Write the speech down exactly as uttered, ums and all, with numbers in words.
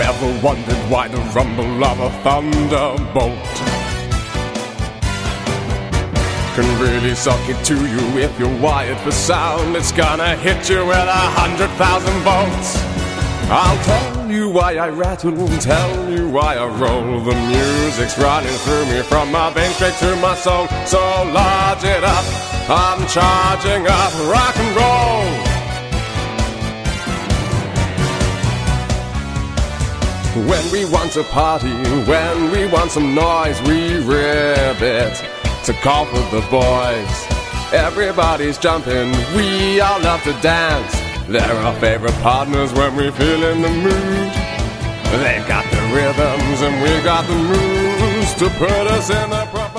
ever wondered why the rumble of a thunderbolt can really suck it to you? If you're wired for sound, it's gonna hit you with a hundred thousand volts. I'll tell you why I rattle, tell you why I roll. The music's running through me from my veins straight to my soul. So lodge it up, I'm charging up rock and roll. When we want to party, when we want some noise, we rip it to call for the boys. Everybody's jumping, we all love to dance. They're our favorite partners when we feel in the mood. They've got the rhythms and we've got the moves to put us in the proper